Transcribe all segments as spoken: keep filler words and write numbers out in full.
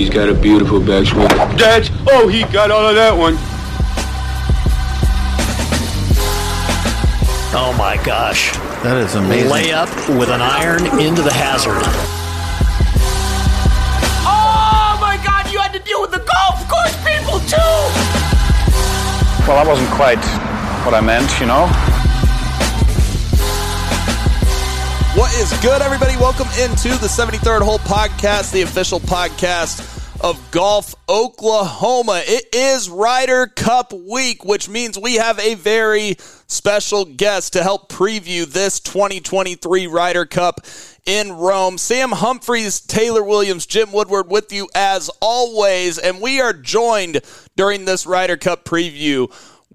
He's got a beautiful backswing. That's, oh, he got all of that one. Oh my gosh. That is amazing. Layup with an iron into the hazard. Oh my God, you had to deal with the golf course people too. Well, that wasn't quite what I meant, you know. What is good, everybody? Welcome into the seventy-third Hole Podcast, the official podcast of Golf Oklahoma. It is Ryder Cup week, which means we have a very special guest to help preview this twenty twenty-three Ryder Cup in Rome. Sam Humphries, Taylor Williams, Jim Woodward with you as always, and we are joined during this Ryder Cup preview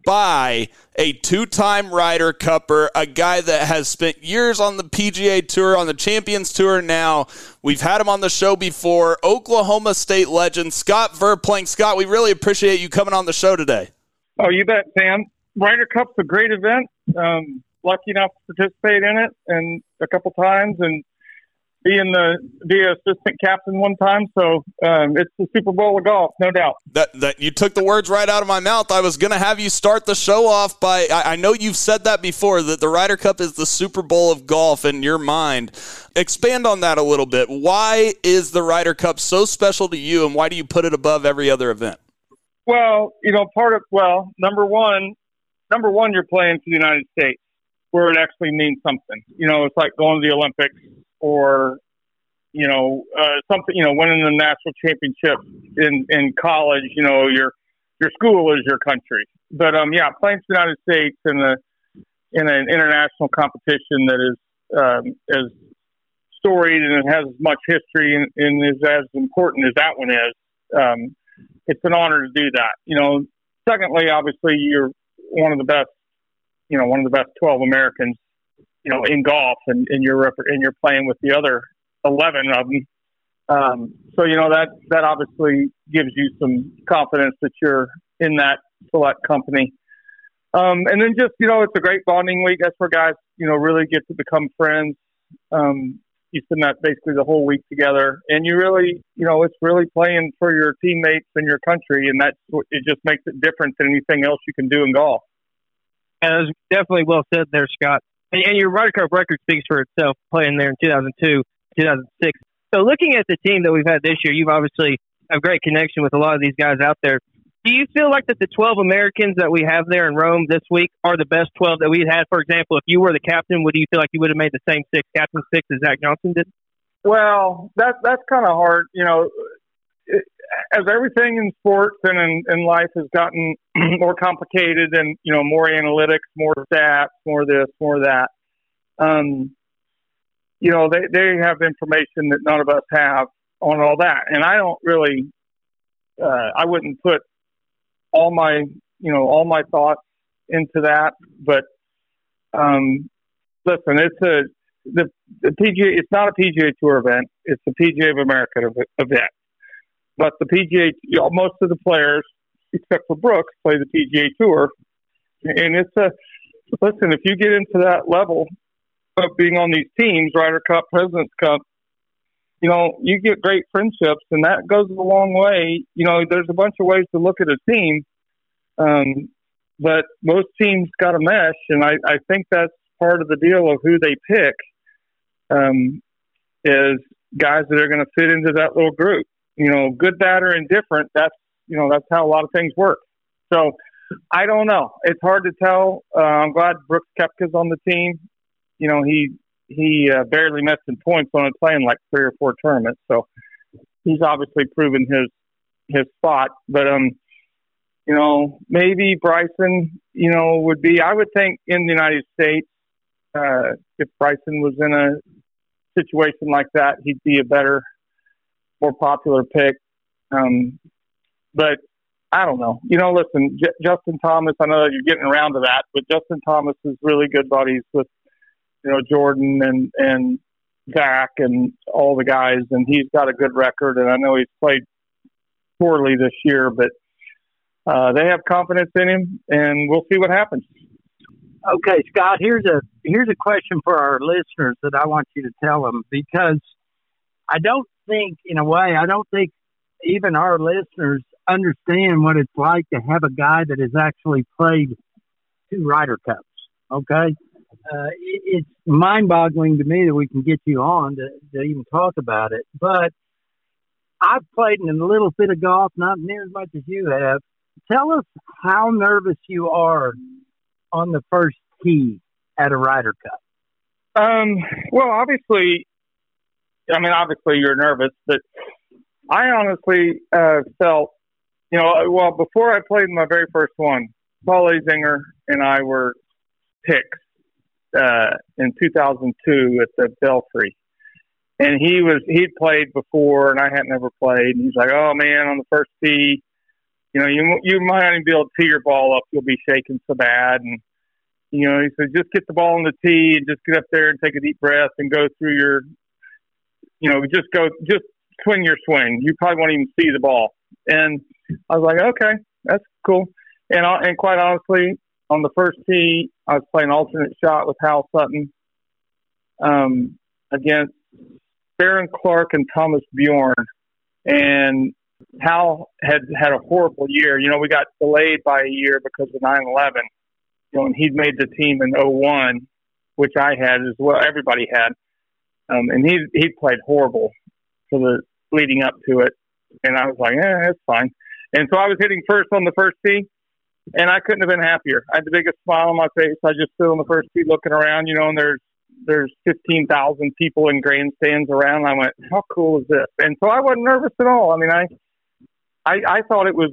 by a two-time Ryder Cupper, a guy that has spent years on the P G A Tour, on the Champions Tour now. We've had him on the show before, Oklahoma State legend, Scott Verplank. Scott, we really appreciate you coming on the show today. Oh, you bet, Sam. Ryder Cup's a great event. Um, lucky enough to participate in it and a couple times and being the be an assistant captain one time, so um, it's the Super Bowl of golf, no doubt. That that you took the words right out of my mouth. I was going to have you start the show off by, I, I know you've said that before, that the Ryder Cup is the Super Bowl of golf in your mind. Expand on that a little bit. Why is the Ryder Cup so special to you, and why do you put it above every other event? Well, you know, part of, well, number one, number one, you're playing for the United States, where it actually means something. You know, it's like going to the Olympics, or, you know, uh, something, you know, winning the national championship in, in college, you know, your, your school is your country. But, um, yeah, playing for the United States in a, in an international competition that is, um, as storied and it has as much history and, and is as important as that one is, um, it's an honor to do that. You know, secondly, obviously you're one of the best, you know, one of the best twelve Americans, you know, in golf, and, and you're and you're playing with the other eleven of them. Um, so you know that that obviously gives you some confidence that you're in that select company. Um, and then just you know, it's a great bonding week. That's where guys you know really get to become friends. Um, you spend that basically the whole week together, and you really you know it's really playing for your teammates and your country, and that's it. Just makes it different than anything else you can do in golf. And it was definitely well said there, Scott. And your Ryder Cup record speaks for itself, playing there in two thousand two, two thousand six. So looking at the team that we've had this year, you've obviously have great connection with a lot of these guys out there. Do you feel like that the twelve Americans that we have there in Rome this week are the best twelve that we've had? For example, if you were the captain, would you feel like you would have made the same six captain six as Zach Johnson did? Well, that, that's kind of hard. You know, it, as everything in sports and in, in life has gotten more complicated and, you know, more analytics, more stats, more this, more that, um, you know, they, they have information that none of us have on all that. And I don't really, uh, I wouldn't put all my, you know, all my thoughts into that. But um, listen, it's a, the, the P G A, it's not a P G A Tour event. It's the P G A of America event. But the P G A, you know, most of the players, except for Brooks, play the P G A Tour. And it's a, listen, if you get into that level of being on these teams, Ryder Cup, Presidents Cup, you know, you get great friendships, and that goes a long way. You know, there's a bunch of ways to look at a team, um, but most teams got a mesh, and I, I think that's part of the deal of who they pick um, is guys that are going to fit into that little group. You know, good, bad, or indifferent, that's, you know, that's how a lot of things work. So I don't know. It's hard to tell. Uh, I'm glad Brooks Koepka's on the team. You know, he he uh, barely missed in points on playing like three or four tournaments. So he's obviously proven his his spot. But, um, you know, maybe Bryson, you know, would be, I would think in the United States, uh, if Bryson was in a situation like that, he'd be a better more popular pick. Um, but I don't know. You know, listen, J- Justin Thomas, I know that you're getting around to that, but Justin Thomas is really good buddies with, you know, Jordan and, and Zach and all the guys, and he's got a good record. And I know he's played poorly this year, but uh, they have confidence in him, and we'll see what happens. Okay, Scott, here's a, here's a question for our listeners that I want you to tell them, because I don't think, in a way, I don't think even our listeners understand what it's like to have a guy that has actually played two Ryder Cups, okay? Uh, it, it's mind-boggling to me that we can get you on to, to even talk about it. But I've played in a little bit of golf, not near as much as you have. Tell us how nervous you are on the first tee at a Ryder Cup. Um, well, obviously, I mean, obviously you're nervous, but I honestly uh, felt, you know, well, before I played my very first one, Paul Azinger and I were picked uh, in two thousand two at the Belfry. And he was, he'd played before and I hadn't ever played. And he's like, oh man, on the first tee, you know, you, you might not even be able to tee your ball up. You'll be shaking so bad. And, you know, he said, just get the ball on the tee and just get up there and take a deep breath and go through your, you know, just go, just swing your swing. You probably won't even see the ball. And I was like, okay, that's cool. And I, and quite honestly, on the first tee, I was playing alternate shot with Hal Sutton um, against Baron Clark and Thomas Bjorn. And Hal had had a horrible year. You know, we got delayed by a year because of nine eleven. You know, and he'd made the team in oh one, which I had as well. Everybody had. Um, and he he played horrible for the leading up to it. And I was like, eh, that's fine. And so I was hitting first on the first tee, and I couldn't have been happier. I had the biggest smile on my face. I just stood on the first tee looking around, you know, and there's there's fifteen thousand people in grandstands around. I went, how cool is this? And so I wasn't nervous at all. I mean, I, I I thought it was,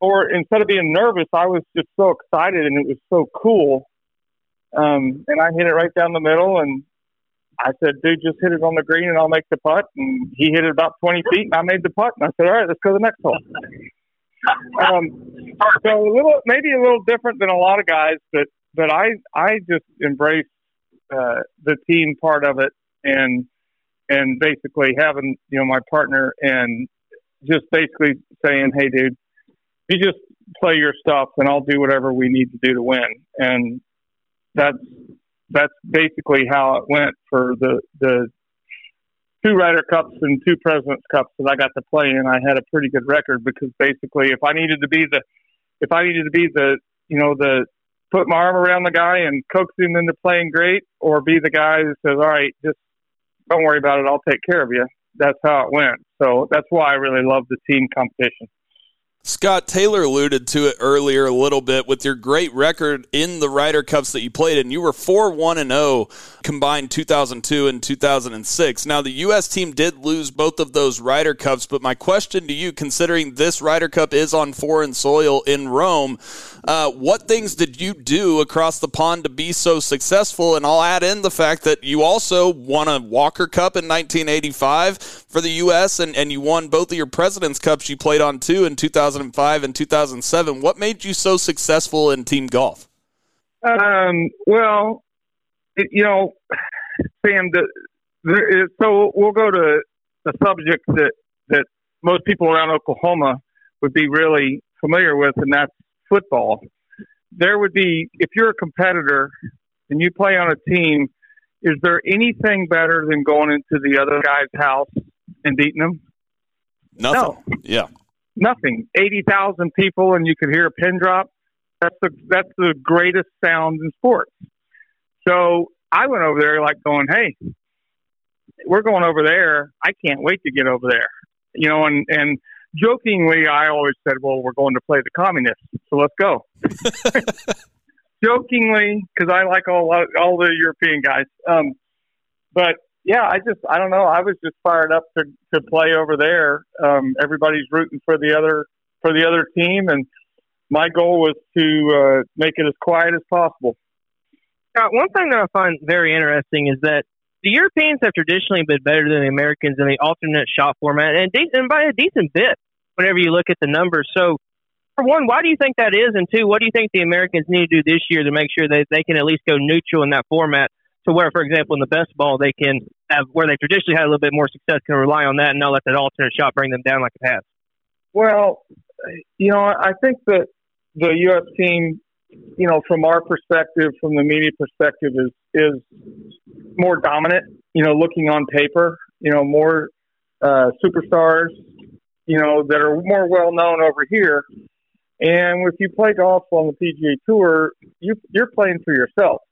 or instead of being nervous, I was just so excited, and it was so cool. Um, and I hit it right down the middle, and I said, dude, just hit it on the green, and I'll make the putt. And he hit it about twenty feet, and I made the putt. And I said, all right, let's go to the next hole. Um, so a little, maybe a little different than a lot of guys, but but I I just embraced uh, the team part of it, and and basically having, you know, my partner, and just basically saying, hey, dude, you just play your stuff, and I'll do whatever we need to do to win. And that's that's basically how it went for the the two Ryder Cups and two Presidents Cups that I got to play in. I had a pretty good record because basically, if I needed to be the, if I needed to be the, you know, the put my arm around the guy and coax him into playing great, or be the guy who says, all right, just don't worry about it, I'll take care of you. That's how it went. So that's why I really love the team competition. Scott, Taylor alluded to it earlier a little bit with your great record in the Ryder Cups that you played in. You were four one and oh combined two thousand two and two thousand six. Now, the U S team did lose both of those Ryder Cups, but my question to you, considering this Ryder Cup is on foreign soil in Rome, uh, what things did you do across the pond to be so successful? And I'll add in the fact that you also won a Walker Cup in nineteen eighty-five for the U S, and, and you won both of your Presidents' Cups you played on, too, in two thousand five and two thousand seven. What made you so successful in team golf? Um, well, it, you know, Sam, the, the, so we'll go to a subject that, that most people around Oklahoma would be really familiar with, and that's football. There would be, if you're a competitor and you play on a team, is there anything better than going into the other guy's house and beating them? Nothing. No. Yeah. Nothing. eighty thousand people, and you could hear a pin drop. That's the that's the greatest sound in sports. So I went over there like going, hey, we're going over there. I can't wait to get over there. You know, and, and jokingly, I always said, well, we're going to play the communists, so let's go. Jokingly, because I like all, all the European guys. Um, but yeah, I just, I don't know. I was just fired up to, to play over there. Um, everybody's rooting for the other, for the other team. And my goal was to uh, make it as quiet as possible. Now, one thing that I find very interesting is that the Europeans have traditionally been better than the Americans in the alternate shot format, and, de- and by a decent bit whenever you look at the numbers. So for one, why do you think that is? And two, what do you think the Americans need to do this year to make sure that they can at least go neutral in that format? To where, for example, in the best ball, they can have where they traditionally had a little bit more success, can rely on that and not let that alternate shot bring them down like it has. Well, you know, I think that the U S team, you know, from our perspective, from the media perspective, is is more dominant. You know, looking on paper, you know, more uh, superstars, you know, that are more well-known over here. And if you play golf on the P G A Tour, you, you're playing for yourself,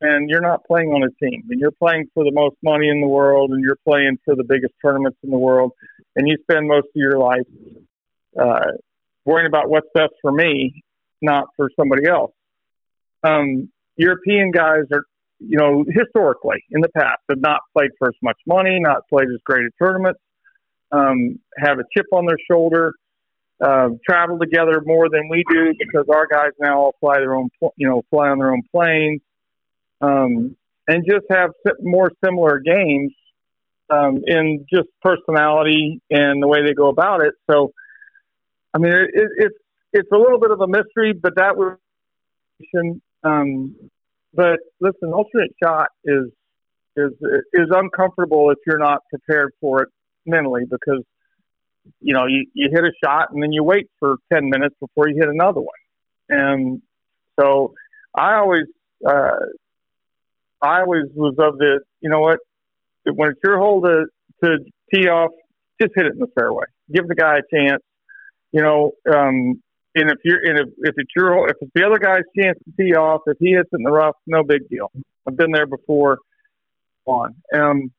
and you're not playing on a team. And you're playing for the most money in the world, and you're playing for the biggest tournaments in the world, and you spend most of your life uh, worrying about what's best for me, not for somebody else. Um, European guys are, you know, historically in the past have not played for as much money, not played as great a tournament, um, have a chip on their shoulder, uh, travel together more than we do because our guys now all fly their own, you know, fly on their own planes, um, and just have more similar games um, in just personality and the way they go about it. So, I mean, it, it, it's it's a little bit of a mystery, but that was. Um, but listen, alternate shot is is is uncomfortable if you're not prepared for it mentally, because you know you, you hit a shot and then you wait for ten minutes before you hit another one. And so I always uh, I always was of the, you know what, when it's your hole to to tee off, just hit it in the fairway. Give the guy a chance. You know. Um, And if you're, and if, if it's your, if it's the other guy's chance to tee off, if he hits it in the rough, no big deal. I've been there before. On, um,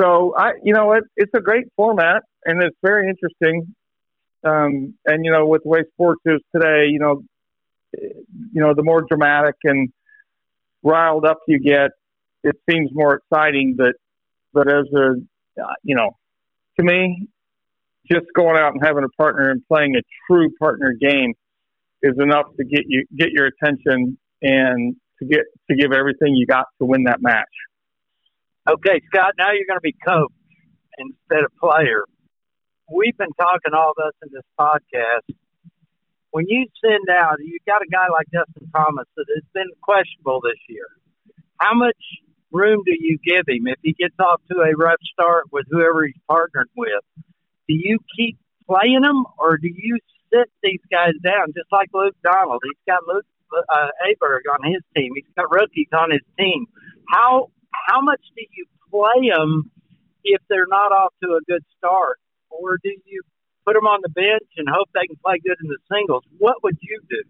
so I, you know, it, it's a great format and it's very interesting. Um, and you know, with the way sports is today, you know, you know, the more dramatic and riled up you get, it seems more exciting. But, but as a, you know, to me, just going out and having a partner and playing a true partner game is enough to get you get your attention and to get to give everything you got to win that match. Okay, Scott, now you're going to be coach instead of player. We've been talking all of us in this podcast. When you send out, you've got a guy like Justin Thomas that has been questionable this year. How much room do you give him if he gets off to a rough start with whoever he's partnered with? Do you keep playing them, or do you sit these guys down, just like Luke Donald? He's got Luke uh, Aberg on his team. He's got rookies on his team. How how much do you play them if they're not off to a good start, or do you put them on the bench and hope they can play good in the singles? What would you do?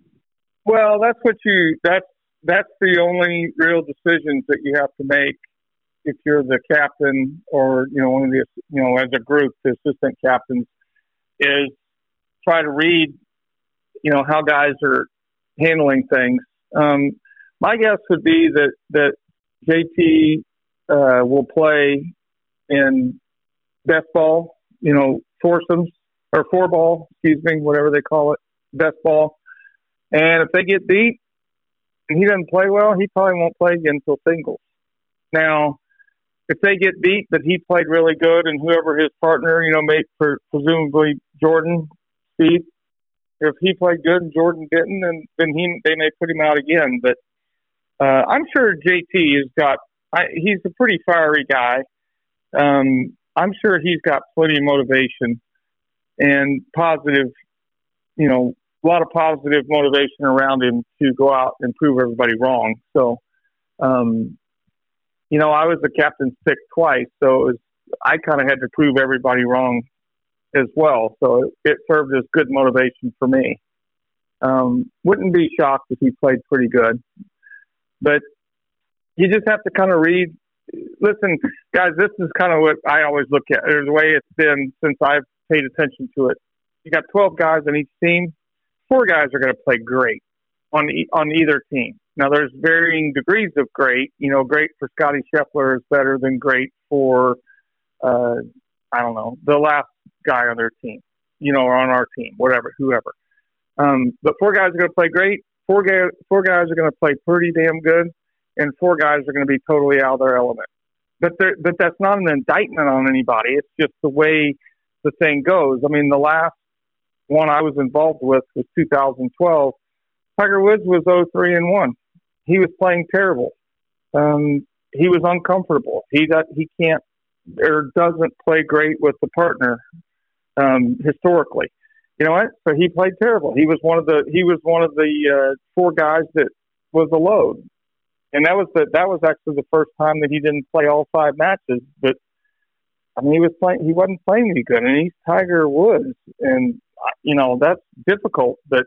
Well, that's what you that's that's the only real decisions that you have to make. If you're the captain, or you know, one of the, you know, as a group, the assistant captains, is try to read, you know, how guys are handling things. Um, my guess would be that that J T uh, will play in best ball, you know, foursomes or four ball, excuse me, whatever they call it, best ball. And if they get beat and he doesn't play well, he probably won't play again until singles. Now, if they get beat, but he played really good, and whoever his partner, you know, mate, presumably Jordan, Spieth, if he played good and Jordan didn't, then, then he they may put him out again. But uh, I'm sure J T has got I, – he's a pretty fiery guy. Um, I'm sure he's got plenty of motivation and positive, you know, a lot of positive motivation around him to go out and prove everybody wrong. So, um you know, I was the captain's pick twice, so it was, I kind of had to prove everybody wrong as well. So it, it served as good motivation for me. Um, wouldn't be shocked if he played pretty good. But you just have to kind of read. Listen, guys, this is kind of what I always look at. There's the way it's been since I've paid attention to it. You got twelve guys on each team. Four guys are going to play great on e- on either team. Now, there's varying degrees of great. You know, great for Scottie Scheffler is better than great for, uh, I don't know, the last guy on their team, you know, or on our team, whatever, whoever. Um, but four guys are going to play great. Four, ga- four guys are going to play pretty damn good. And four guys are going to be totally out of their element. But, but that's not an indictment on anybody. It's just the way the thing goes. I mean, the last one I was involved with was two thousand twelve. Tiger Woods was oh three and one. He was playing terrible. Um, he was uncomfortable. He does, he can't or doesn't play great with the partner um, historically. You know what? So he played terrible. He was one of the he was one of the uh, four guys that was a load, and that was the that was actually the first time that he didn't play all five matches. But I mean, he was playing. He wasn't playing any good, and he's Tiger Woods, and you know that's difficult. But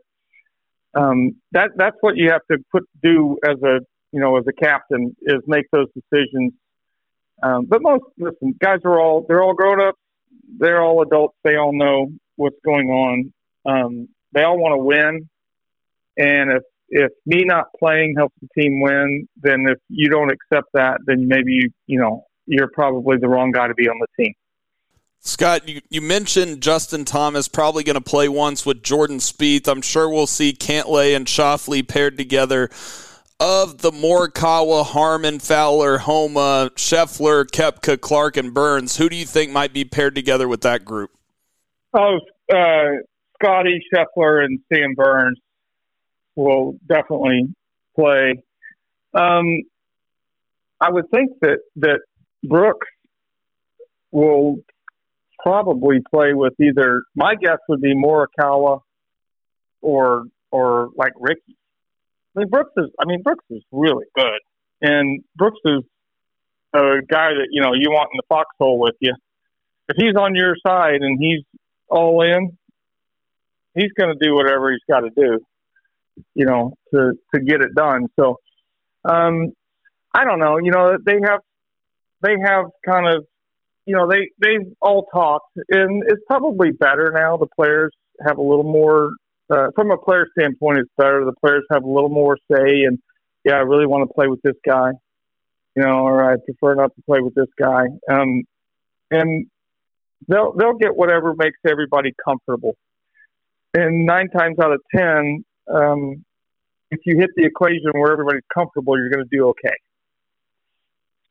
um, that that's what you have to put do as a you know as a captain is make those decisions. Um, but most listen, guys are all they're all grown ups. They're all adults. They all know what's going on. Um, they all want to win, and if if me not playing helps the team win, then if you don't accept that, then maybe you you know. you're probably the wrong guy to be on the team. Scott, you, you mentioned Justin Thomas probably going to play once with Jordan Spieth. I'm sure we'll see Cantlay and Schauffele paired together. Of the Morikawa, Harman, Fowler, Homa, Scheffler, Koepka, Clark, and Burns, who do you think might be paired together with that group? Oh, uh, Scottie Scheffler and Sam Burns will definitely play. Um, I would think that that Brooks will probably play with either. My guess would be Morikawa or or like Ricky. I mean Brooks is. I mean Brooks is really good, and Brooks is a guy that you know you want in the foxhole with you. If he's on your side and he's all in, he's going to do whatever he's got to do, you know, to to get it done. So, um, I don't know. You know, they have. They have kind of, you know, they, they've all talked, and it's probably better now. The players have a little more, uh, from a player standpoint, it's better. The players have a little more say, and, yeah, I really want to play with this guy, you know, or I prefer not to play with this guy. Um, and they'll they'll get whatever makes everybody comfortable. And nine times out of ten, um, if you hit the equation where everybody's comfortable, you're going to do okay.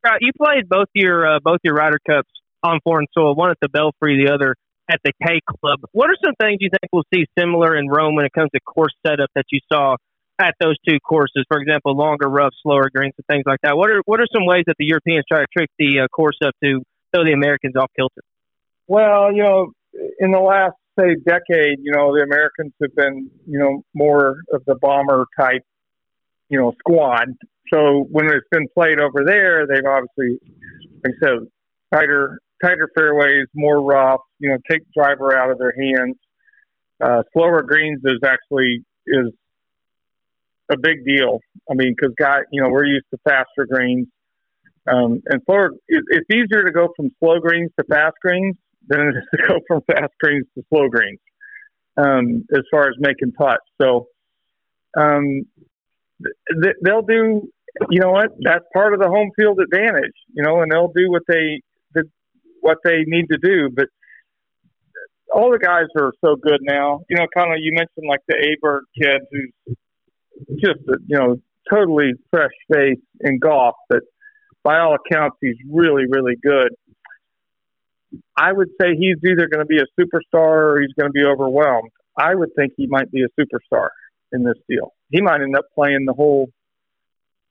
Scott, you played both your uh, both your Ryder Cups on foreign soil, one at the Belfry, the other at the K Club. What are some things you think we'll see similar in Rome when it comes to course setup that you saw at those two courses? For example, longer rough, slower greens, and things like that. What are what are some ways that the Europeans try to trick the uh, course up to throw the Americans off kilter? Well, you know, in the last say decade, you know, the Americans have been you know more of the bomber type, you know, squad. So when it's been played over there, they've obviously, like I said, tighter, tighter fairways, more rough. You know, take driver out of their hands. Uh, slower greens is actually is a big deal. I mean, because guy, you know, we're used to faster greens, um, and slower. It, it's easier to go from slow greens to fast greens than it is to go from fast greens to slow greens, um, as far as making putts. So. Um, They'll do, you know what? That's part of the home field advantage, you know, and they'll do what they what they need to do. But all the guys are so good now, you know. Kind of, you mentioned like the Aberg kid, who's just you know totally fresh face in golf, but by all accounts, he's really, really good. I would say he's either going to be a superstar or he's going to be overwhelmed. I would think he might be a superstar in this deal. He might end up playing the whole,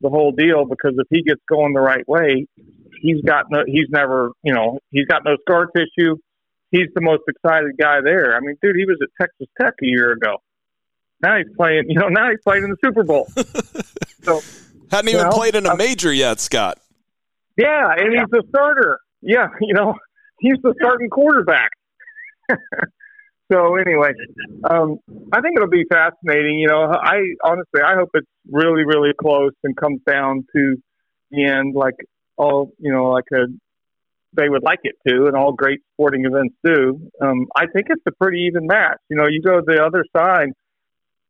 the whole deal because if he gets going the right way, he's got no, he's never, you know, he's got no scar tissue. He's the most excited guy there. I mean, dude, he was at Texas Tech a year ago. Now he's playing, you know, now he's playing in the Super Bowl. So hadn't even know, played in a major yet, Scott. Yeah, and he's the starter. Yeah, you know, he's the starting quarterback. So anyway, um, I think it'll be fascinating. You know, I honestly, I hope it's really, really close and comes down to the end, like all you know, like a, they would like it to, and all great sporting events do. Um, I think it's a pretty even match. You know, you go to the other side.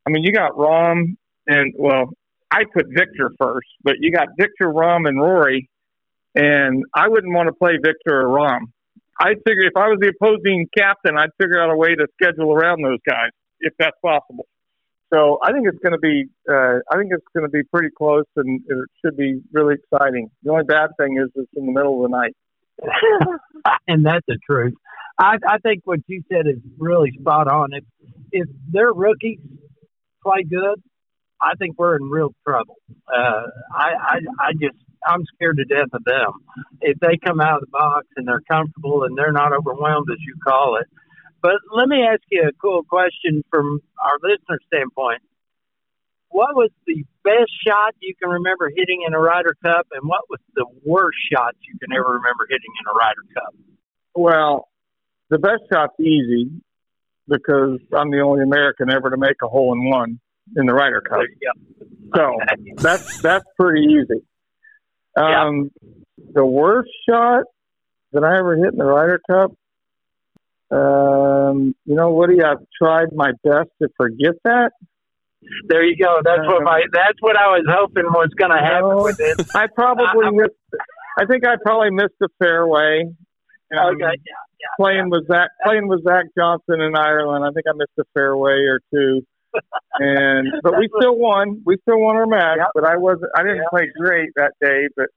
I mean, you got Rom and well, I put Victor first, but you got Victor, Rom, and Rory, and I wouldn't want to play Victor or Rom. I'd figure if I was the opposing captain, I'd figure out a way to schedule around those guys if that's possible. So I think it's going to be, uh, I think it's going to be pretty close, and it should be really exciting. The only bad thing is it's in the middle of the night, and that's the truth. I, I think what you said is really spot on. If if their rookies play good, I think we're in real trouble. Uh, I, I I just. I'm scared to death of them. If they come out of the box and they're comfortable and they're not overwhelmed, as you call it. But let me ask you a cool question from our listener standpoint. What was the best shot you can remember hitting in a Ryder Cup, and what was the worst shot you can ever remember hitting in a Ryder Cup? Well, the best shot's easy because I'm the only American ever to make a hole in one in the Ryder Cup. So that's that's pretty easy. Um, yeah. The worst shot that I ever hit in the Ryder Cup, um, you know, Woody, I've tried my best to forget that. There you go. That's um, what my that's what I was hoping was going to happen no, with it. I probably missed. I think I probably missed the fairway. Um, okay. Yeah, yeah, playing yeah. with Zach, playing with Zach Johnson in Ireland, I think I missed a fairway or two. And but we still won. We still won our match. Yep. But I wasn't. I didn't yep. play great that day. But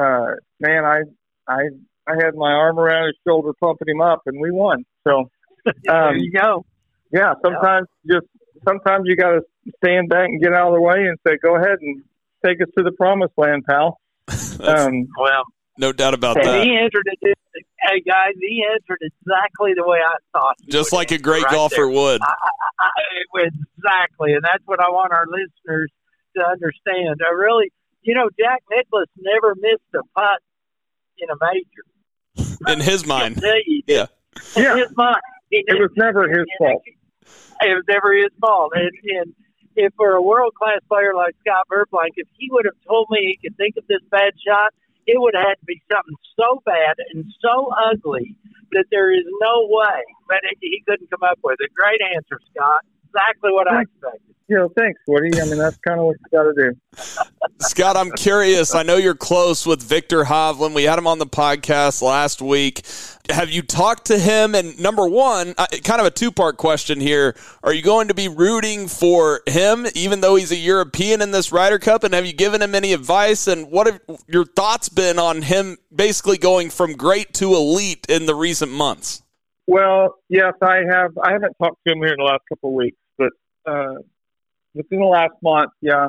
uh, man, I I I had my arm around his shoulder, pumping him up, and we won. So um, there you go. Yeah. Sometimes yep. just. Sometimes you got to stand back and get out of the way and say, "Go ahead and take us to the promised land, pal." um, well, no doubt about and that. He answered it. Hey guys, he answered exactly the way I thought. Just like a great right golfer there. would. I, I, I, exactly, and that's what I want our listeners to understand. I really, you know, Jack Nicklaus never missed a putt in a major. In his mind, yeah, in yeah. his mind, it was never his fault. It was never his fault. And, and if for a world-class player like Scott Verplank, if he would have told me he could think of this bad shot, it would have had to be something so bad and so ugly that there is no way. But it, he couldn't come up with it. Great answer, Scott. Exactly what I expected. You know, thanks, Woody. I mean, that's kind of what you got to do. Scott, I'm curious. I know you're close with Victor Hovland. We had him on the podcast last week. Have you talked to him? And number one, kind of a two-part question here. Are you going to be rooting for him, even though he's a European in this Ryder Cup? And have you given him any advice? And what have your thoughts been on him basically going from great to elite in the recent months? Well, yes, I have. I haven't talked to him here in the last couple of weeks, but uh, within the last month, yeah.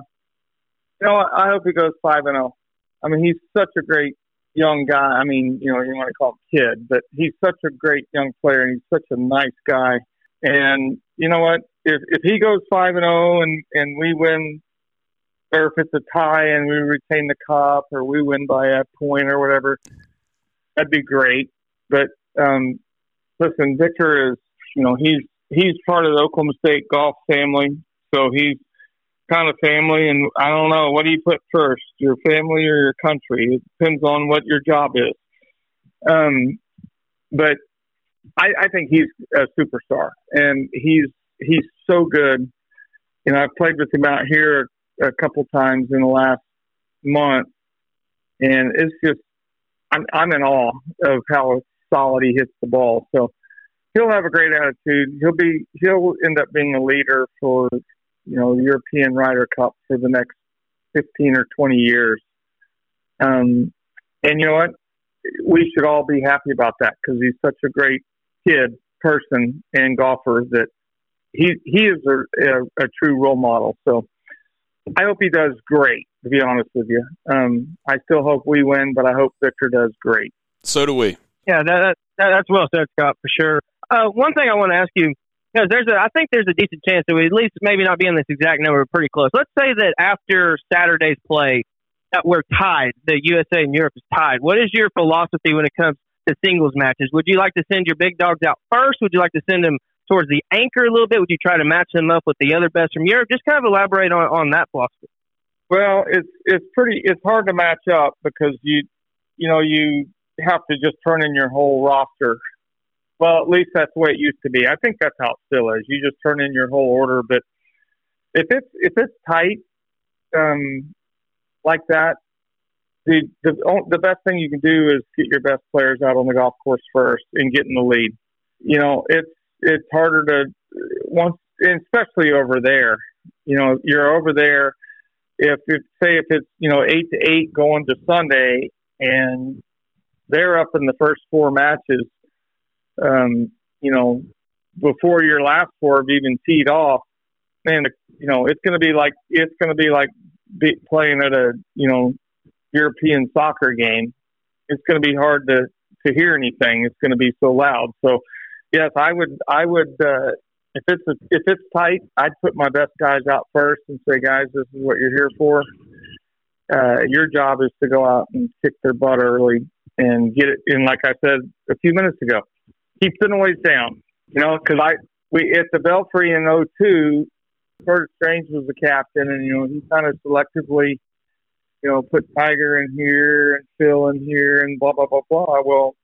You know, I hope he goes five and zero. I mean, he's such a great young guy. I mean, you know, you want to call him kid, but he's such a great young player. He's such a nice guy. And you know what? If if he goes five and zero, and and we win, or if it's a tie and we retain the cup, or we win by a point or whatever, that'd be great. But um, listen, Victor is, you know, he's he's part of the Oklahoma State golf family. So he's kind of family, and I don't know, what do you put first, your family or your country? It depends on what your job is. Um, but I, I think he's a superstar, and he's he's so good. You know, I've played with him out here a couple times in the last month, and it's just I'm I'm in awe of how solid he hits the ball. So he'll have a great attitude. He'll be he'll end up being a leader for, you know, the European Ryder Cup for the next fifteen or twenty years. Um, and you know what? We should all be happy about that because he's such a great kid, person, and golfer that he he is a, a, a true role model. So I hope he does great, to be honest with you. Um, I still hope we win, but I hope Victor does great. So do we. Yeah, that, that that's well said, Scott, for sure. Uh, one thing I want to ask you, Because there's a, I think there's a decent chance that we at least maybe not be in this exact number, pretty close. Let's say that after Saturday's play, that we're tied, the U S A and Europe is tied. What is your philosophy when it comes to singles matches? Would you like to send your big dogs out first? Would you like to send them towards the anchor a little bit? Would you try to match them up with the other best from Europe? Just kind of elaborate on, on that philosophy. Well, it's it's pretty it's hard to match up because you you know you have to just turn in your whole roster. Well, at least that's the way it used to be. I think that's how it still is. You just turn in your whole order. But if it's if it's tight um, like that, the, the the best thing you can do is get your best players out on the golf course first and get in the lead. You know, it's it's harder to once, and especially over there. You know, you're over there. If it's, say if it's you know eight to eight going to Sunday, and they're up in the first four matches. Um, you know, before your last four have even teed off, man, you know, it's going to be like, it's going to be like be playing at a, you know, European soccer game. It's going to be hard to, to hear anything. It's going to be so loud. So yes, I would, I would, uh, if it's, a, if it's tight, I'd put my best guys out first and say, guys, this is what you're here for. Uh, your job is to go out and kick their butt early and get it in, like I said a few minutes ago. Keep the noise down, you know, because I we at the Belfry in oh two, Curtis Strange was the captain, and, you know, he kind of selectively, you know, put Tiger in here and Phil in here and blah, blah, blah, blah. Well,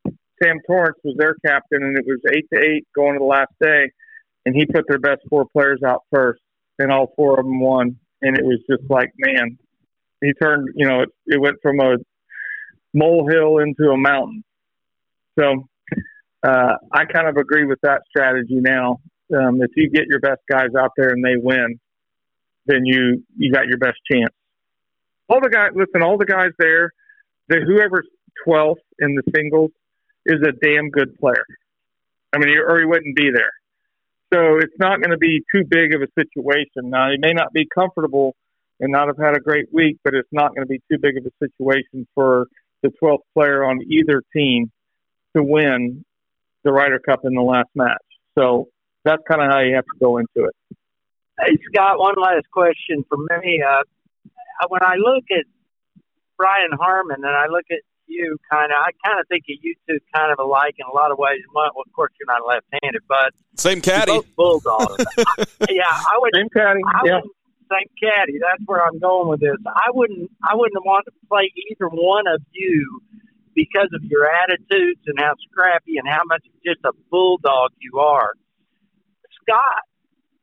Sam Torrance was their captain, and it was eight to eight going to the last day, and he put their best four players out first, and all four of them won. And it was just like, man, he turned, you know, it, it went from a molehill into a mountain. So uh, I kind of agree with that strategy now. Um, if you get your best guys out there and they win, then you, you got your best chance. All the guys, listen, all the guys there, the, whoever's twelfth in the singles is a damn good player. I mean, or he wouldn't be there. So it's not going to be too big of a situation. Now, he may not be comfortable and not have had a great week, but it's not going to be too big of a situation for the twelfth player on either team to win the Ryder Cup in the last match. So that's kind of how you have to go into it. Hey, Scott, one last question for me. Uh, when I look at Brian Harman and I look at you, kind of, I kind of think of you two kind of alike in a lot of ways. Well, of course, you're not left-handed, but same caddy, both bulldogs. yeah, I would. Same caddy. I yeah. would, same caddy. That's where I'm going with this. I wouldn't. I wouldn't want to play either one of you because of your attitudes and how scrappy and how much just a bulldog you are, Scott.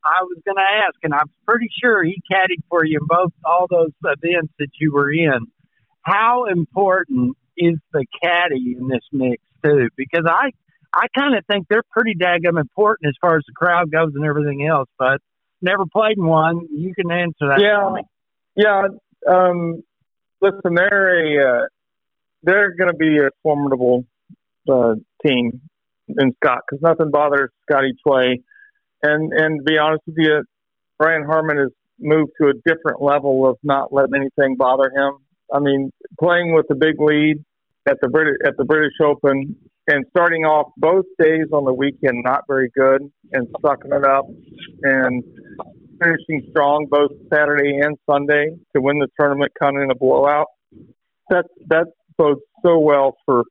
I was going to ask, and I'm pretty sure he caddied for you in both all those events that you were in. How important is the caddy in this mix too? Because I, I kind of think they're pretty daggum important as far as the crowd goes and everything else, but never played in one. You can answer that. Yeah. For me. Yeah. Um, listen, they're a, uh, they're going to be a formidable uh, team in Scott, because nothing bothers Scotty Tway. And, and to be honest with you, Brian Harman has moved to a different level of not letting anything bother him. I mean, playing with a big lead at the British, at the British Open, and starting off both days on the weekend not very good and sucking it up and finishing strong both Saturday and Sunday to win the tournament kind of in a blowout. That, that bodes so well for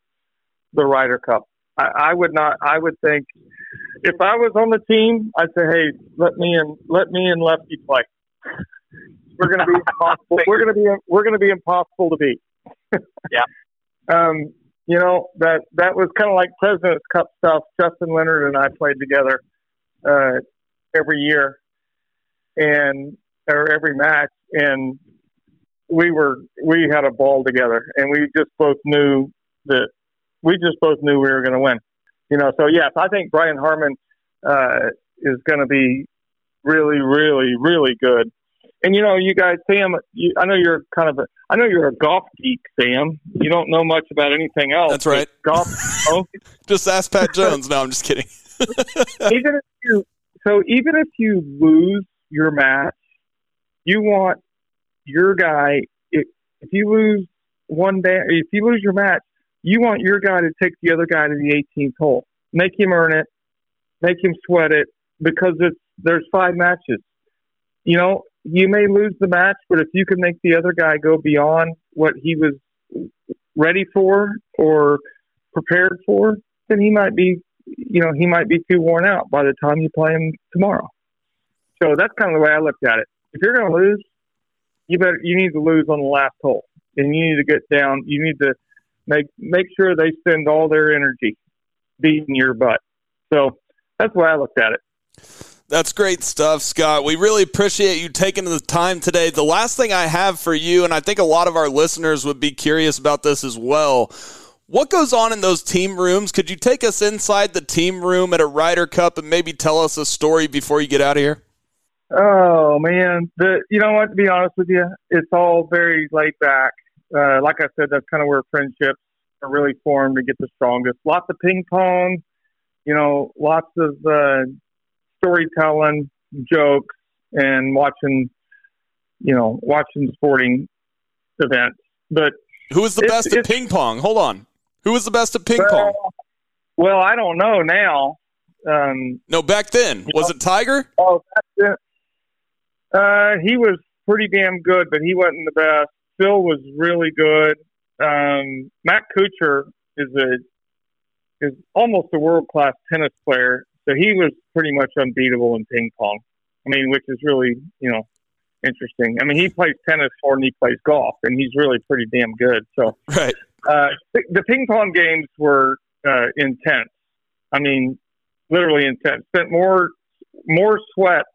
the Ryder Cup. I, I would not, I would think if I was on the team, I'd say, hey, let me in, let me and Lefty play. We're going to be impossible. We're going to be we're going to be impossible to beat. yeah. Um, you know, that that was kind of like Presidents Cup stuff. Justin Leonard and I played together uh, every year, and or every match, and we were we had a ball together, and we just both knew that we just both knew we were going to win. You know, so yes, I think Brian Harman uh, is going to be really, really, really good. And, you know, you guys, Sam, you, I know you're kind of a, I know you're a golf geek, Sam. You don't know much about anything else. That's right. Golf. Oh. Just ask Pat Jones. No, I'm just kidding. even if you, so even if you lose your match, you want your guy, if, if you lose one day, if you lose your match, you want your guy to take the other guy to the eighteenth hole. Make him earn it. Make him sweat it, because it's, there's five matches. You know, you may lose the match, but if you can make the other guy go beyond what he was ready for or prepared for, then he might be, you know, he might be too worn out by the time you play him tomorrow. So that's kind of the way I looked at it. If you're going to lose, you better, you need to lose on the last hole, and you need to get down. You need to make, make sure they spend all their energy beating your butt. So that's the way I looked at it. That's great stuff, Scott. We really appreciate you taking the time today. The last thing I have for you, and I think a lot of our listeners would be curious about this as well, what goes on in those team rooms? Could you take us inside the team room at a Ryder Cup and maybe tell us a story before you get out of here? Oh, man. The, you know what? To be honest with you, it's all very laid back. Uh, like I said, that's kind of where friendships are really formed to get the strongest. Lots of ping pong, you know, lots of uh, – storytelling, jokes, and watching, you know, watching sporting events. But who was the best at ping pong? Hold on. Who was the best at ping pong? Well, I don't know now. Um, no, back then. Was it Tiger? Oh, back then. Uh, he was pretty damn good, but he wasn't the best. Phil was really good. Um, Matt Kuchar is a is almost a world-class tennis player, so he was pretty much unbeatable in ping pong. I mean, which is really, you know, interesting. I mean, he plays tennis more than he plays golf, and he's really pretty damn good. So, right. uh, th- the ping pong games were uh, intense. I mean, literally intense. Spent more more sweat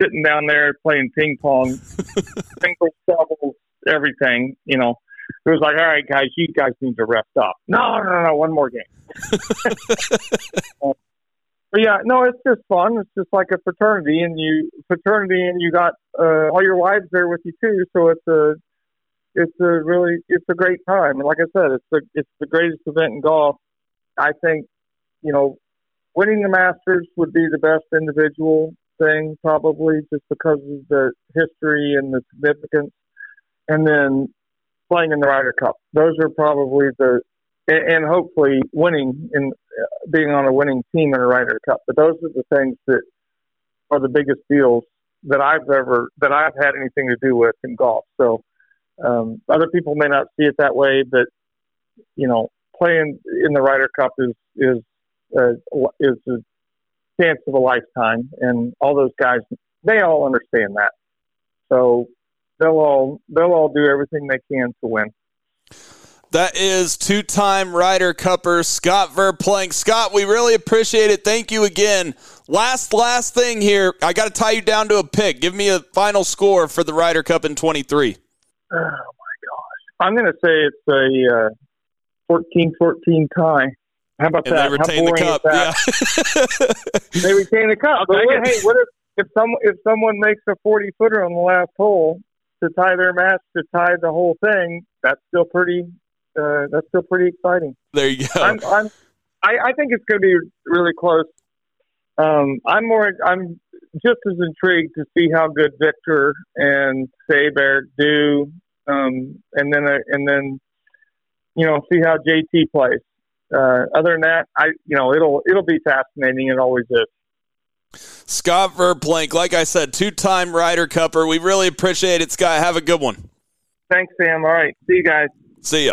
sitting down there playing ping pong, singles, doubles, everything. You know, it was like, all right, guys, you guys need to rest up. No, no, no, one more game. uh, But yeah, no, it's just fun. It's just like a fraternity, and you fraternity, and you got uh, all your wives there with you too. So it's a, it's a really, it's a great time. And like I said, it's the it's the greatest event in golf. I think, you know, winning the Masters would be the best individual thing probably, just because of the history and the significance. And then playing in the Ryder Cup, those are probably the. And hopefully winning and being on a winning team in a Ryder Cup. But those are the things that are the biggest deals that I've ever, that I've had anything to do with in golf. So um, other people may not see it that way, but, you know, playing in the Ryder Cup is, is, uh, is a chance of a lifetime. And all those guys, they all understand that. So they'll all, they'll all do everything they can to win. That is two-time Ryder Cupper Scott Verplank. Scott, we really appreciate it. Thank you again. Last, last thing here. I got to tie you down to a pick. Give me a final score for the Ryder Cup in twenty-three. Oh, my gosh. I'm going to say it's a uh, fourteen fourteen tie. How about and that? They retain How boring the cup. Yeah. They retain the cup. But what, hey, what if, if, some, if someone makes a forty-footer on the last hole to tie their match, to tie the whole thing, that's still pretty – Uh, that's still pretty exciting. There you go. I'm, I'm, I, I think it's going to be really close. Um, I'm more. I'm just as intrigued to see how good Victor and Aberg do, um, and then uh, and then you know, see how J T plays. Uh, other than that, I you know it'll it'll be fascinating. It always is. Scott Verplank, like I said, two-time Ryder Cupper. We really appreciate it, Scott. Have a good one. Thanks, Sam. All right, see you guys. See ya.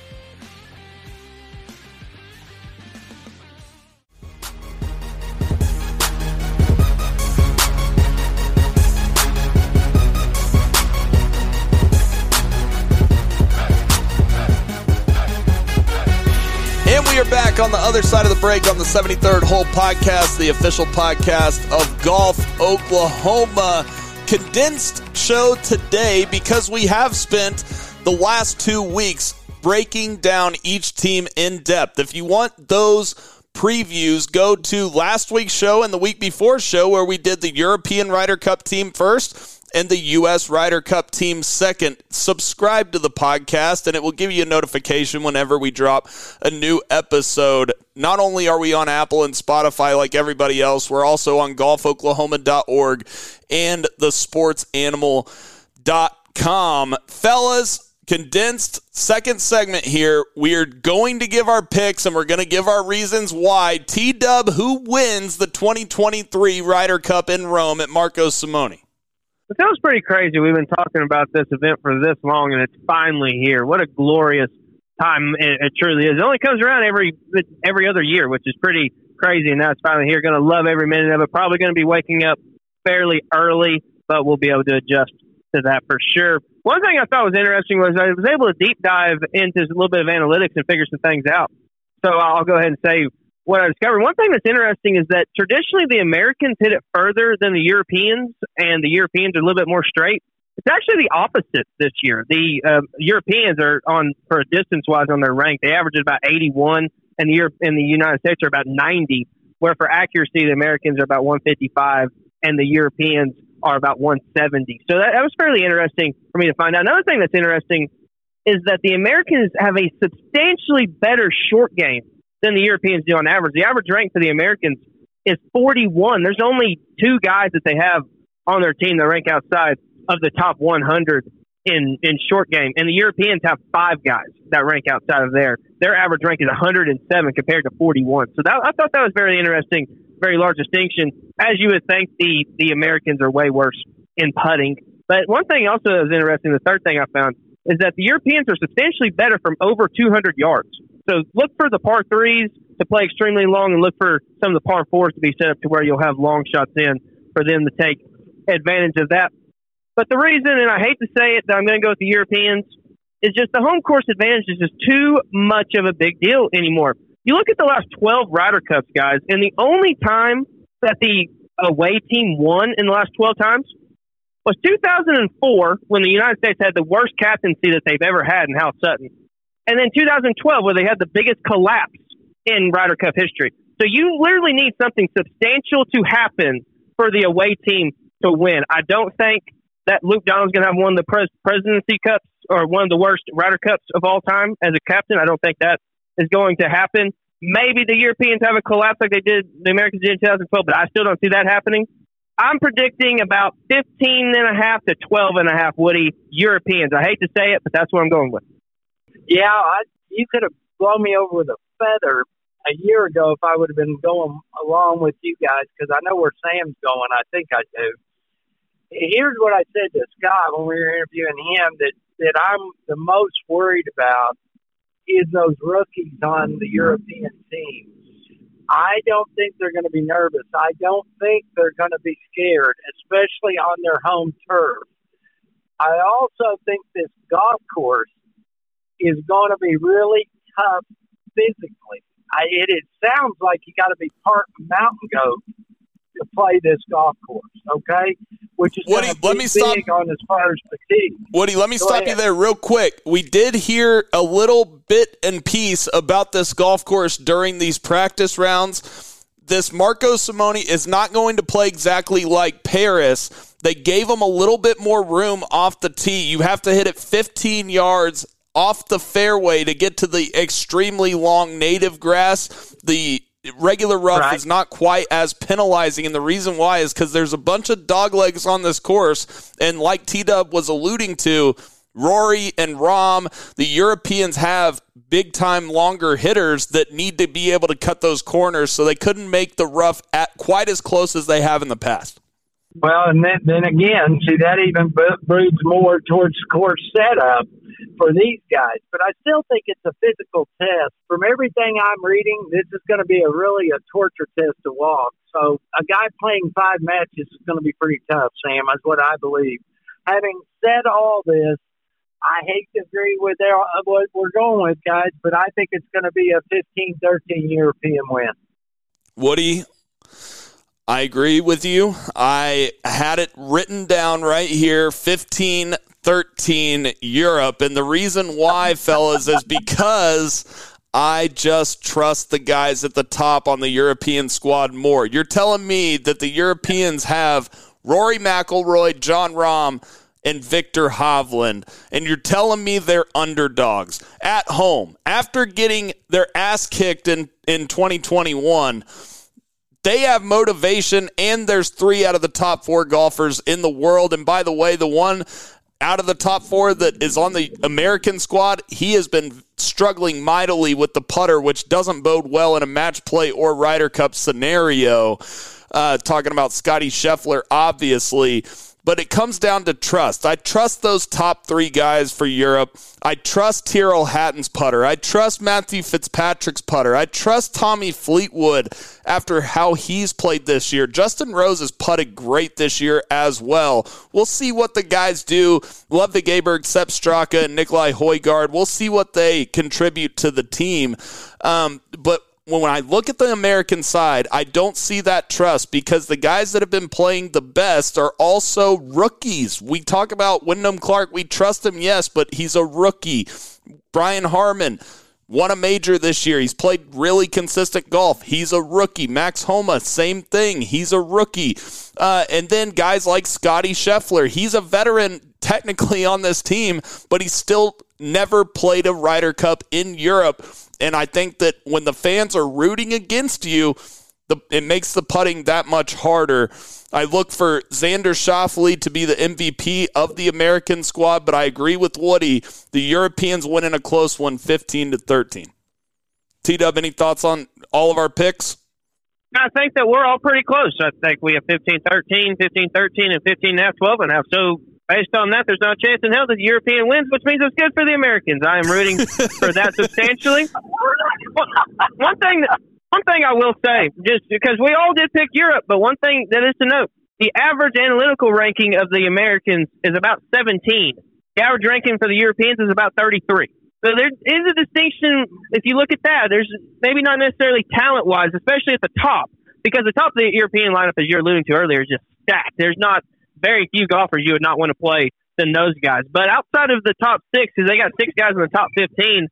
Back on the other side of the break on the seventy-third Hole Podcast, the official podcast of Golf Oklahoma. Condensed show today because we have spent the last two weeks breaking down each team in depth. If you want those previews, go to last week's show and the week before show, where we did the European Ryder Cup team first and the U S Ryder Cup team second. Subscribe to the podcast, and it will give you a notification whenever we drop a new episode. Not only are we on Apple and Spotify like everybody else, we're also on golf oklahoma dot org and the sports animal dot com. Fellas, condensed second segment here. We're going to give our picks, and we're going to give our reasons why. T-Dub, who wins the twenty twenty-three Ryder Cup in Rome at Marco Simone? It sounds pretty crazy. We've been talking about this event for this long, and it's finally here. What a glorious time it, it truly is. It only comes around every every other year, which is pretty crazy, and now it's finally here. Going to love every minute of it. Probably going to be waking up fairly early, but we'll be able to adjust to that for sure. One thing I thought was interesting was I was able to deep dive into a little bit of analytics and figure some things out. So I'll go ahead and say what I discovered. One thing that's interesting is that traditionally the Americans hit it further than the Europeans, and the Europeans are a little bit more straight. It's actually the opposite this year. The uh, Europeans are on, for distance-wise, on their rank. They average about eighty-one, and the Europe and the United States are about ninety, where for accuracy, the Americans are about one fifty-five, and the Europeans are about one seventy. So that, that was fairly interesting for me to find out. Another thing that's interesting is that the Americans have a substantially better short game than the Europeans do on average. The average rank for the Americans is forty-one. There's only two guys that they have on their team that rank outside of the top one hundred in, in short game. And the Europeans have five guys that rank outside of there. Their average rank is one hundred seven compared to forty-one. So that, I thought that was very interesting, very large distinction. As you would think, the, the Americans are way worse in putting. But one thing also that was interesting, the third thing I found, is that the Europeans are substantially better from over two hundred yards. So look for the par threes to play extremely long and look for some of the par fours to be set up to where you'll have long shots in for them to take advantage of that. But the reason, and I hate to say it, that I'm going to go with the Europeans, is just the home course advantage is just too much of a big deal anymore. You look at the last twelve Ryder Cups, guys, and the only time that the away team won in the last twelve times was two thousand four, when the United States had the worst captaincy that they've ever had in Hal Sutton. And then two thousand twelve, where they had the biggest collapse in Ryder Cup history. So you literally need something substantial to happen for the away team to win. I don't think that Luke Donald's going to have one of the pres- Presidency Cups or one of the worst Ryder Cups of all time as a captain. I don't think that is going to happen. Maybe the Europeans have a collapse like they did, the Americans did in two thousand twelve, but I still don't see that happening. I'm predicting about fifteen and a half to twelve and a half, Woody, Europeans. I hate to say it, but that's what I'm going with. Yeah, I, you could have blown me over with a feather a year ago if I would have been going along with you guys, because I know where Sam's going. I think I do. Here's what I said to Scott when we were interviewing him, that, that I'm the most worried about is those rookies on the European team. I don't think they're going to be nervous. I don't think they're going to be scared, especially on their home turf. I also think this golf course is going to be really tough physically. I, it, it sounds like you got to be part mountain goat to play this golf course, okay? Which is Woody, let me stop on as far as fatigue. Woody, let me Go stop ahead. you there real quick. We did hear a little bit and piece about this golf course during these practice rounds. This Marco Simone is not going to play exactly like Paris. They gave him a little bit more room off the tee. You have to hit it fifteen yards off the fairway to get to the extremely long native grass. The regular rough right. is not quite as penalizing, and the reason why is because there's a bunch of dog legs on this course, and like T-Dub was alluding to, Rory and Rom, the Europeans have big-time longer hitters that need to be able to cut those corners, so they couldn't make the rough at quite as close as they have in the past. Well, and then, then again, see, that even broods more towards course setup for these guys. But I still think it's a physical test. From everything I'm reading, this is going to be a really a torture test to walk. So a guy playing five matches is going to be pretty tough, Sam, is what I believe. Having said all this, I hate to agree with what we're going with, guys, but I think it's going to be a fifteen thirteen European win. Woody, I agree with you. I had it written down right here, fifteen thirteen Europe. And the reason why, fellas, is because I just trust the guys at the top on the European squad more. You're telling me that the Europeans have Rory McIlroy, Jon Rahm, and Victor Hovland, and you're telling me they're underdogs at home after getting their ass kicked in, in twenty twenty-one. They have motivation, and there's three out of the top four golfers in the world. And by the way, the one out of the top four that is on the American squad, he has been struggling mightily with the putter, which doesn't bode well in a match play or Ryder Cup scenario. Uh, talking about Scottie Scheffler, obviously. But it comes down to trust. I trust those top three guys for Europe. I trust Tyrrell Hatton's putter. I trust Matthew Fitzpatrick's putter. I trust Tommy Fleetwood after how he's played this year. Justin Rose has putted great this year as well. We'll see what the guys do. Ludvig Aberg, Sepp Straka, and Nicolai Højgaard. We'll see what they contribute to the team. Um, but when I look at the American side, I don't see that trust because the guys that have been playing the best are also rookies. We talk about Wyndham Clark. We trust him, yes, but he's a rookie. Brian Harman won a major this year. He's played really consistent golf. He's a rookie. Max Homa, same thing. He's a rookie. Uh, and then guys like Scottie Scheffler. He's a veteran technically on this team, but he's still never played a Ryder Cup in Europe. And I think that when the fans are rooting against you, the, it makes the putting that much harder. I look for Xander Schauffele to be the M V P of the American squad, but I agree with Woody. The Europeans win in a close one, fifteen to thirteen. T-Dub, any thoughts on all of our picks? I think that we're all pretty close. I think we have fifteen thirteen, fifteen thirteen, and fifteen and a half, twelve and a half. So based on that, there's no chance in hell that the European wins, which means it's good for the Americans. I am rooting for that substantially. One thing that, one thing I will say, just because we all did pick Europe, but one thing that is to note, the average analytical ranking of the Americans is about seventeen. The average ranking for the Europeans is about thirty-three. So there is a distinction. If you look at that, there's maybe not necessarily talent-wise, especially at the top, because the top of the European lineup, as you're alluding to earlier, is just stacked. There's not very few golfers you would not want to play than those guys. But outside of the top six, because they got six guys in the top fifteen,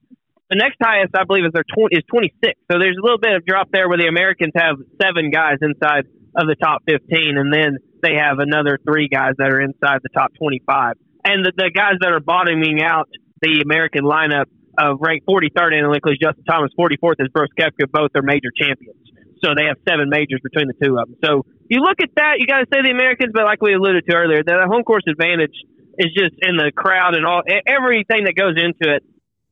the next highest, I believe, is their tw- is twenty-six. So there's a little bit of drop there where the Americans have seven guys inside of the top fifteen, and then they have another three guys that are inside the top twenty-five. And the, the guys that are bottoming out the American lineup of ranked forty-third analytically is Justin Thomas, forty-fourth is Brooks Koepka. Both are major champions. So they have seven majors between the two of them. So you look at that, you got to say the Americans, but like we alluded to earlier, the home course advantage is just in the crowd and all everything that goes into it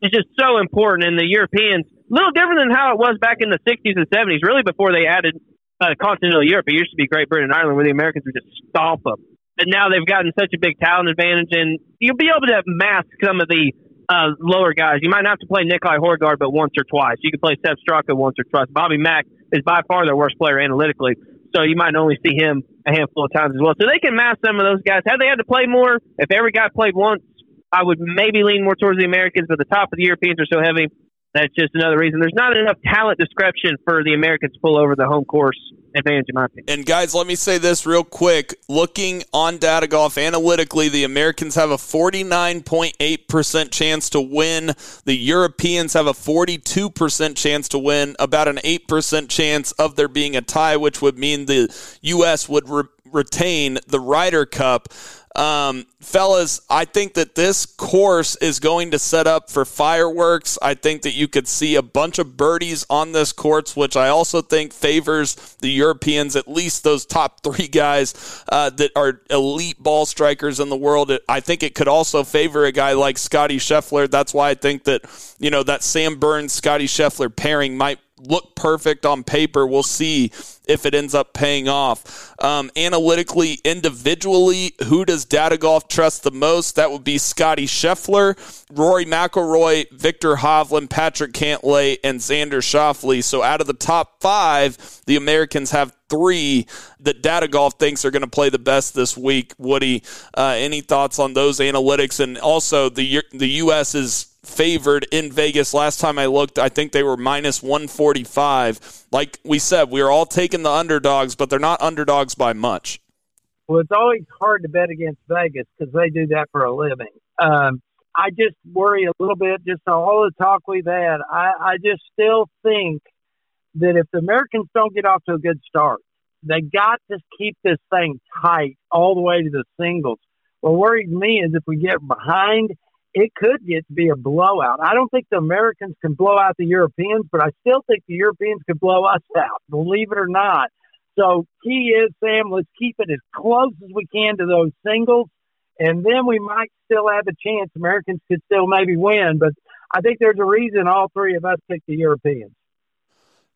is just so important. And the Europeans, a little different than how it was back in the sixties and seventies, really before they added uh, continental Europe. It used to be Great Britain and Ireland where the Americans would just stomp them. But now they've gotten such a big talent advantage, and you'll be able to mask some of the uh, lower guys. You might not have to play Nicolai Højgaard, but once or twice. You can play Sepp Straka once or twice. Bobby Mack is by far their worst player analytically, so you might only see him a handful of times as well. So they can mask some of those guys. Had they had to play more, if every guy played once, I would maybe lean more towards the Americans, but the top of the Europeans are so heavy. That's just another reason. There's not enough talent description for the Americans to pull over the home course advantage, in my opinion. And guys, let me say this real quick. Looking on Data Golf analytically, the Americans have a forty-nine point eight percent chance to win. The Europeans have a forty-two percent chance to win, about an eight percent chance of there being a tie, which would mean the U S would re- retain the Ryder Cup. Um, fellas, I think that this course is going to set up for fireworks. I think that you could see a bunch of birdies on this course, which I also think favors the Europeans, at least those top three guys uh, that are elite ball strikers in the world. I think it could also favor a guy like Scottie Scheffler. That's why I think that, you know, that Sam Burns, Scottie Scheffler pairing might look perfect on paper. We'll see if it ends up paying off. Um, analytically, individually, who does Data Golf trust the most? That would be Scottie Scheffler, Rory McIlroy, Victor Hovland, Patrick Cantlay, and Xander Schauffele. So out of the top five, the Americans have three that Data Golf thinks are going to play the best this week. Woody, uh, any thoughts on those analytics? And also, the the U S is favored in Vegas. Last time I looked, I think they were minus one forty-five. Like we said, we are all taking the underdogs, but they're not underdogs by much. Well, it's always hard to bet against Vegas because they do that for a living. Um, I just worry a little bit, just all the talk we've had. I, I just still think that if the Americans don't get off to a good start, they got to keep this thing tight all the way to the singles. What worries me is if we get behind, it could get to be a blowout. I don't think the Americans can blow out the Europeans, but I still think the Europeans could blow us out, believe it or not. So key is, Sam, let's keep it as close as we can to those singles, and then we might still have a chance. Americans could still maybe win, but I think there's a reason all three of us picked the Europeans.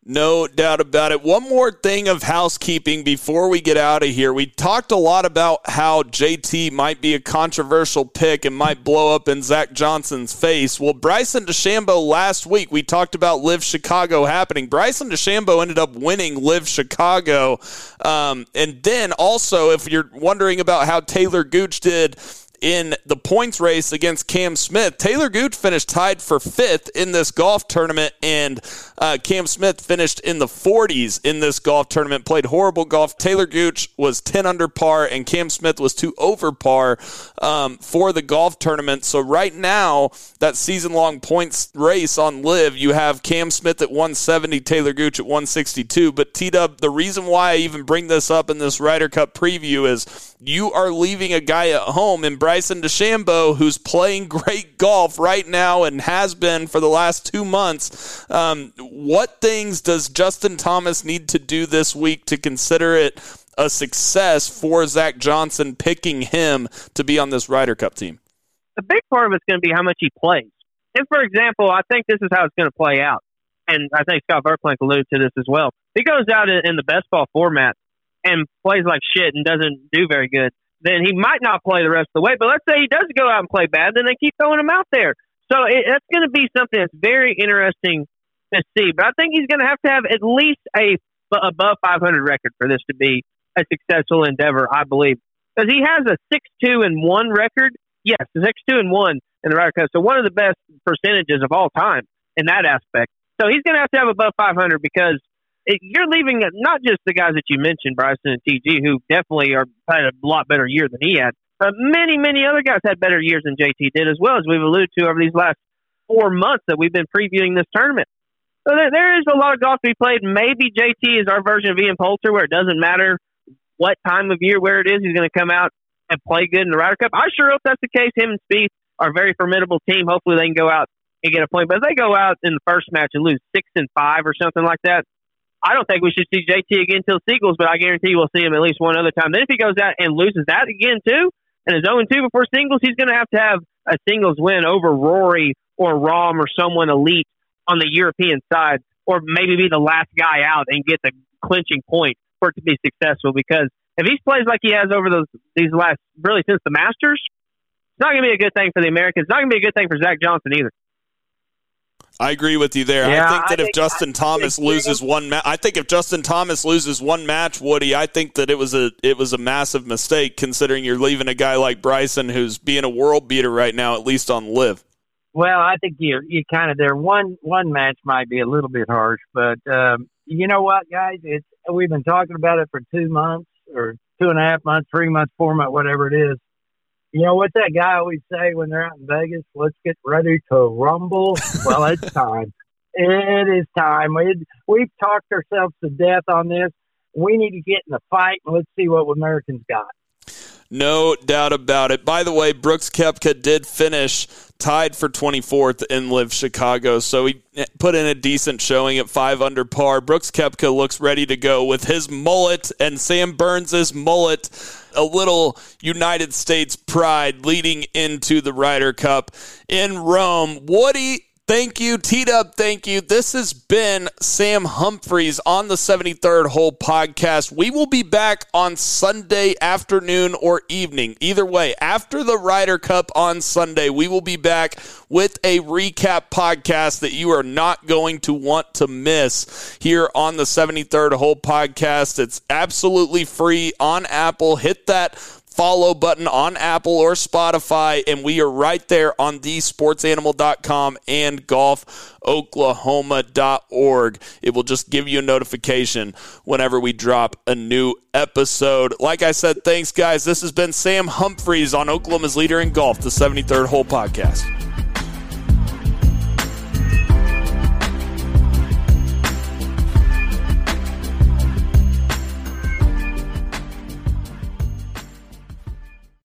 No doubt about it. One more thing of housekeeping before we get out of here. We talked a lot about how J T might be a controversial pick and might blow up in Zach Johnson's face. Well, Bryson DeChambeau last week, we talked about LIV Chicago happening. Bryson DeChambeau ended up winning LIV Chicago. Um, and then also, if you're wondering about how Taylor Gooch did in the points race against Cam Smith. Taylor Gooch finished tied for fifth in this golf tournament, and uh, Cam Smith finished in the forties in this golf tournament, played horrible golf. Taylor Gooch was ten under par, and Cam Smith was two over par um, for the golf tournament. So right now, that season-long points race on L I V, you have Cam Smith at one seventy, Taylor Gooch at one sixty-two. But T-Dub, the reason why I even bring this up in this Ryder Cup preview is you are leaving a guy at home in Bryson DeChambeau who's playing great golf right now and has been for the last two months. Um, what things does Justin Thomas need to do this week to consider it a success for Zach Johnson picking him to be on this Ryder Cup team? The big part of it's going to be how much he plays. If, for example, I think this is how it's going to play out, and I think Scott Verplank alluded to this as well. If he goes out in, in the best ball format and plays like shit and doesn't do very good, then he might not play the rest of the way. But let's say he does go out and play bad, then they keep throwing him out there. So it, that's going to be something that's very interesting to see. But I think he's going to have to have at least a above five hundred record for this to be a successful endeavor, I believe. Because he has a six two and one record. Yes, a six two and one in the Ryder Cup. So one of the best percentages of all time in that aspect. So he's going to have to have above five hundred because it, you're leaving not just the guys that you mentioned, Bryson and T G, who definitely are had a lot better year than he had, but many, many other guys had better years than J T did as well, as we've alluded to over these last four months that we've been previewing this tournament. So there, there is a lot of golf to be played. Maybe J T is our version of Ian Poulter, where it doesn't matter what time of year, where it is, he's going to come out and play good in the Ryder Cup. I sure hope that's the case. Him and Spieth are a very formidable team. Hopefully they can go out and get a point. But if they go out in the first match and lose six and five or something like that, I don't think we should see J T again till Seagulls, but I guarantee we'll see him at least one other time. Then if he goes out and loses that again too, and is oh and two before singles, he's going to have to have a singles win over Rory or Rahm or someone elite on the European side, or maybe be the last guy out and get the clinching point for it to be successful. Because if he plays like he has over those these last, really since the Masters, it's not going to be a good thing for the Americans. It's not going to be a good thing for Zach Johnson either. I agree with you there. Yeah, I think that I if think, Justin I Thomas loses him. one, ma- I think if Justin Thomas loses one match, Woody, I think that it was a it was a massive mistake, considering you're leaving a guy like Bryson who's being a world beater right now, at least on L I V. Well, I think you're you kind of there. One one match might be a little bit harsh, but um, you know what, guys, it's we've been talking about it for two months or two and a half months, three months, four months, whatever it is. You know what that guy always say when they're out in Vegas? Let's get ready to rumble. Well, it's time. It is time. We'd, we've talked ourselves to death on this. We need to get in the fight, and let's see what Americans got. No doubt about it. By the way, Brooks Koepka did finish tied for twenty-fourth in L I V Chicago, so he put in a decent showing at five under par. Brooks Koepka looks ready to go with his mullet and Sam Burns' mullet, a little United States pride leading into the Ryder Cup in Rome. Woody, thank you. T-Dub, thank you. This has been Sam Humphreys on the seventy-third Hole Podcast. We will be back on Sunday afternoon or evening. Either way, after the Ryder Cup on Sunday, we will be back with a recap podcast that you are not going to want to miss here on the seventy-third Hole Podcast. It's absolutely free on Apple. Hit that follow button on Apple or Spotify, and we are right there on the sports animal dot com and golf oklahoma dot org. It will just give you a notification whenever we drop a new episode. Like I said, thanks, guys. This has been Sam Humphreys on Oklahoma's Leader in Golf, the seventy-third Hole Podcast.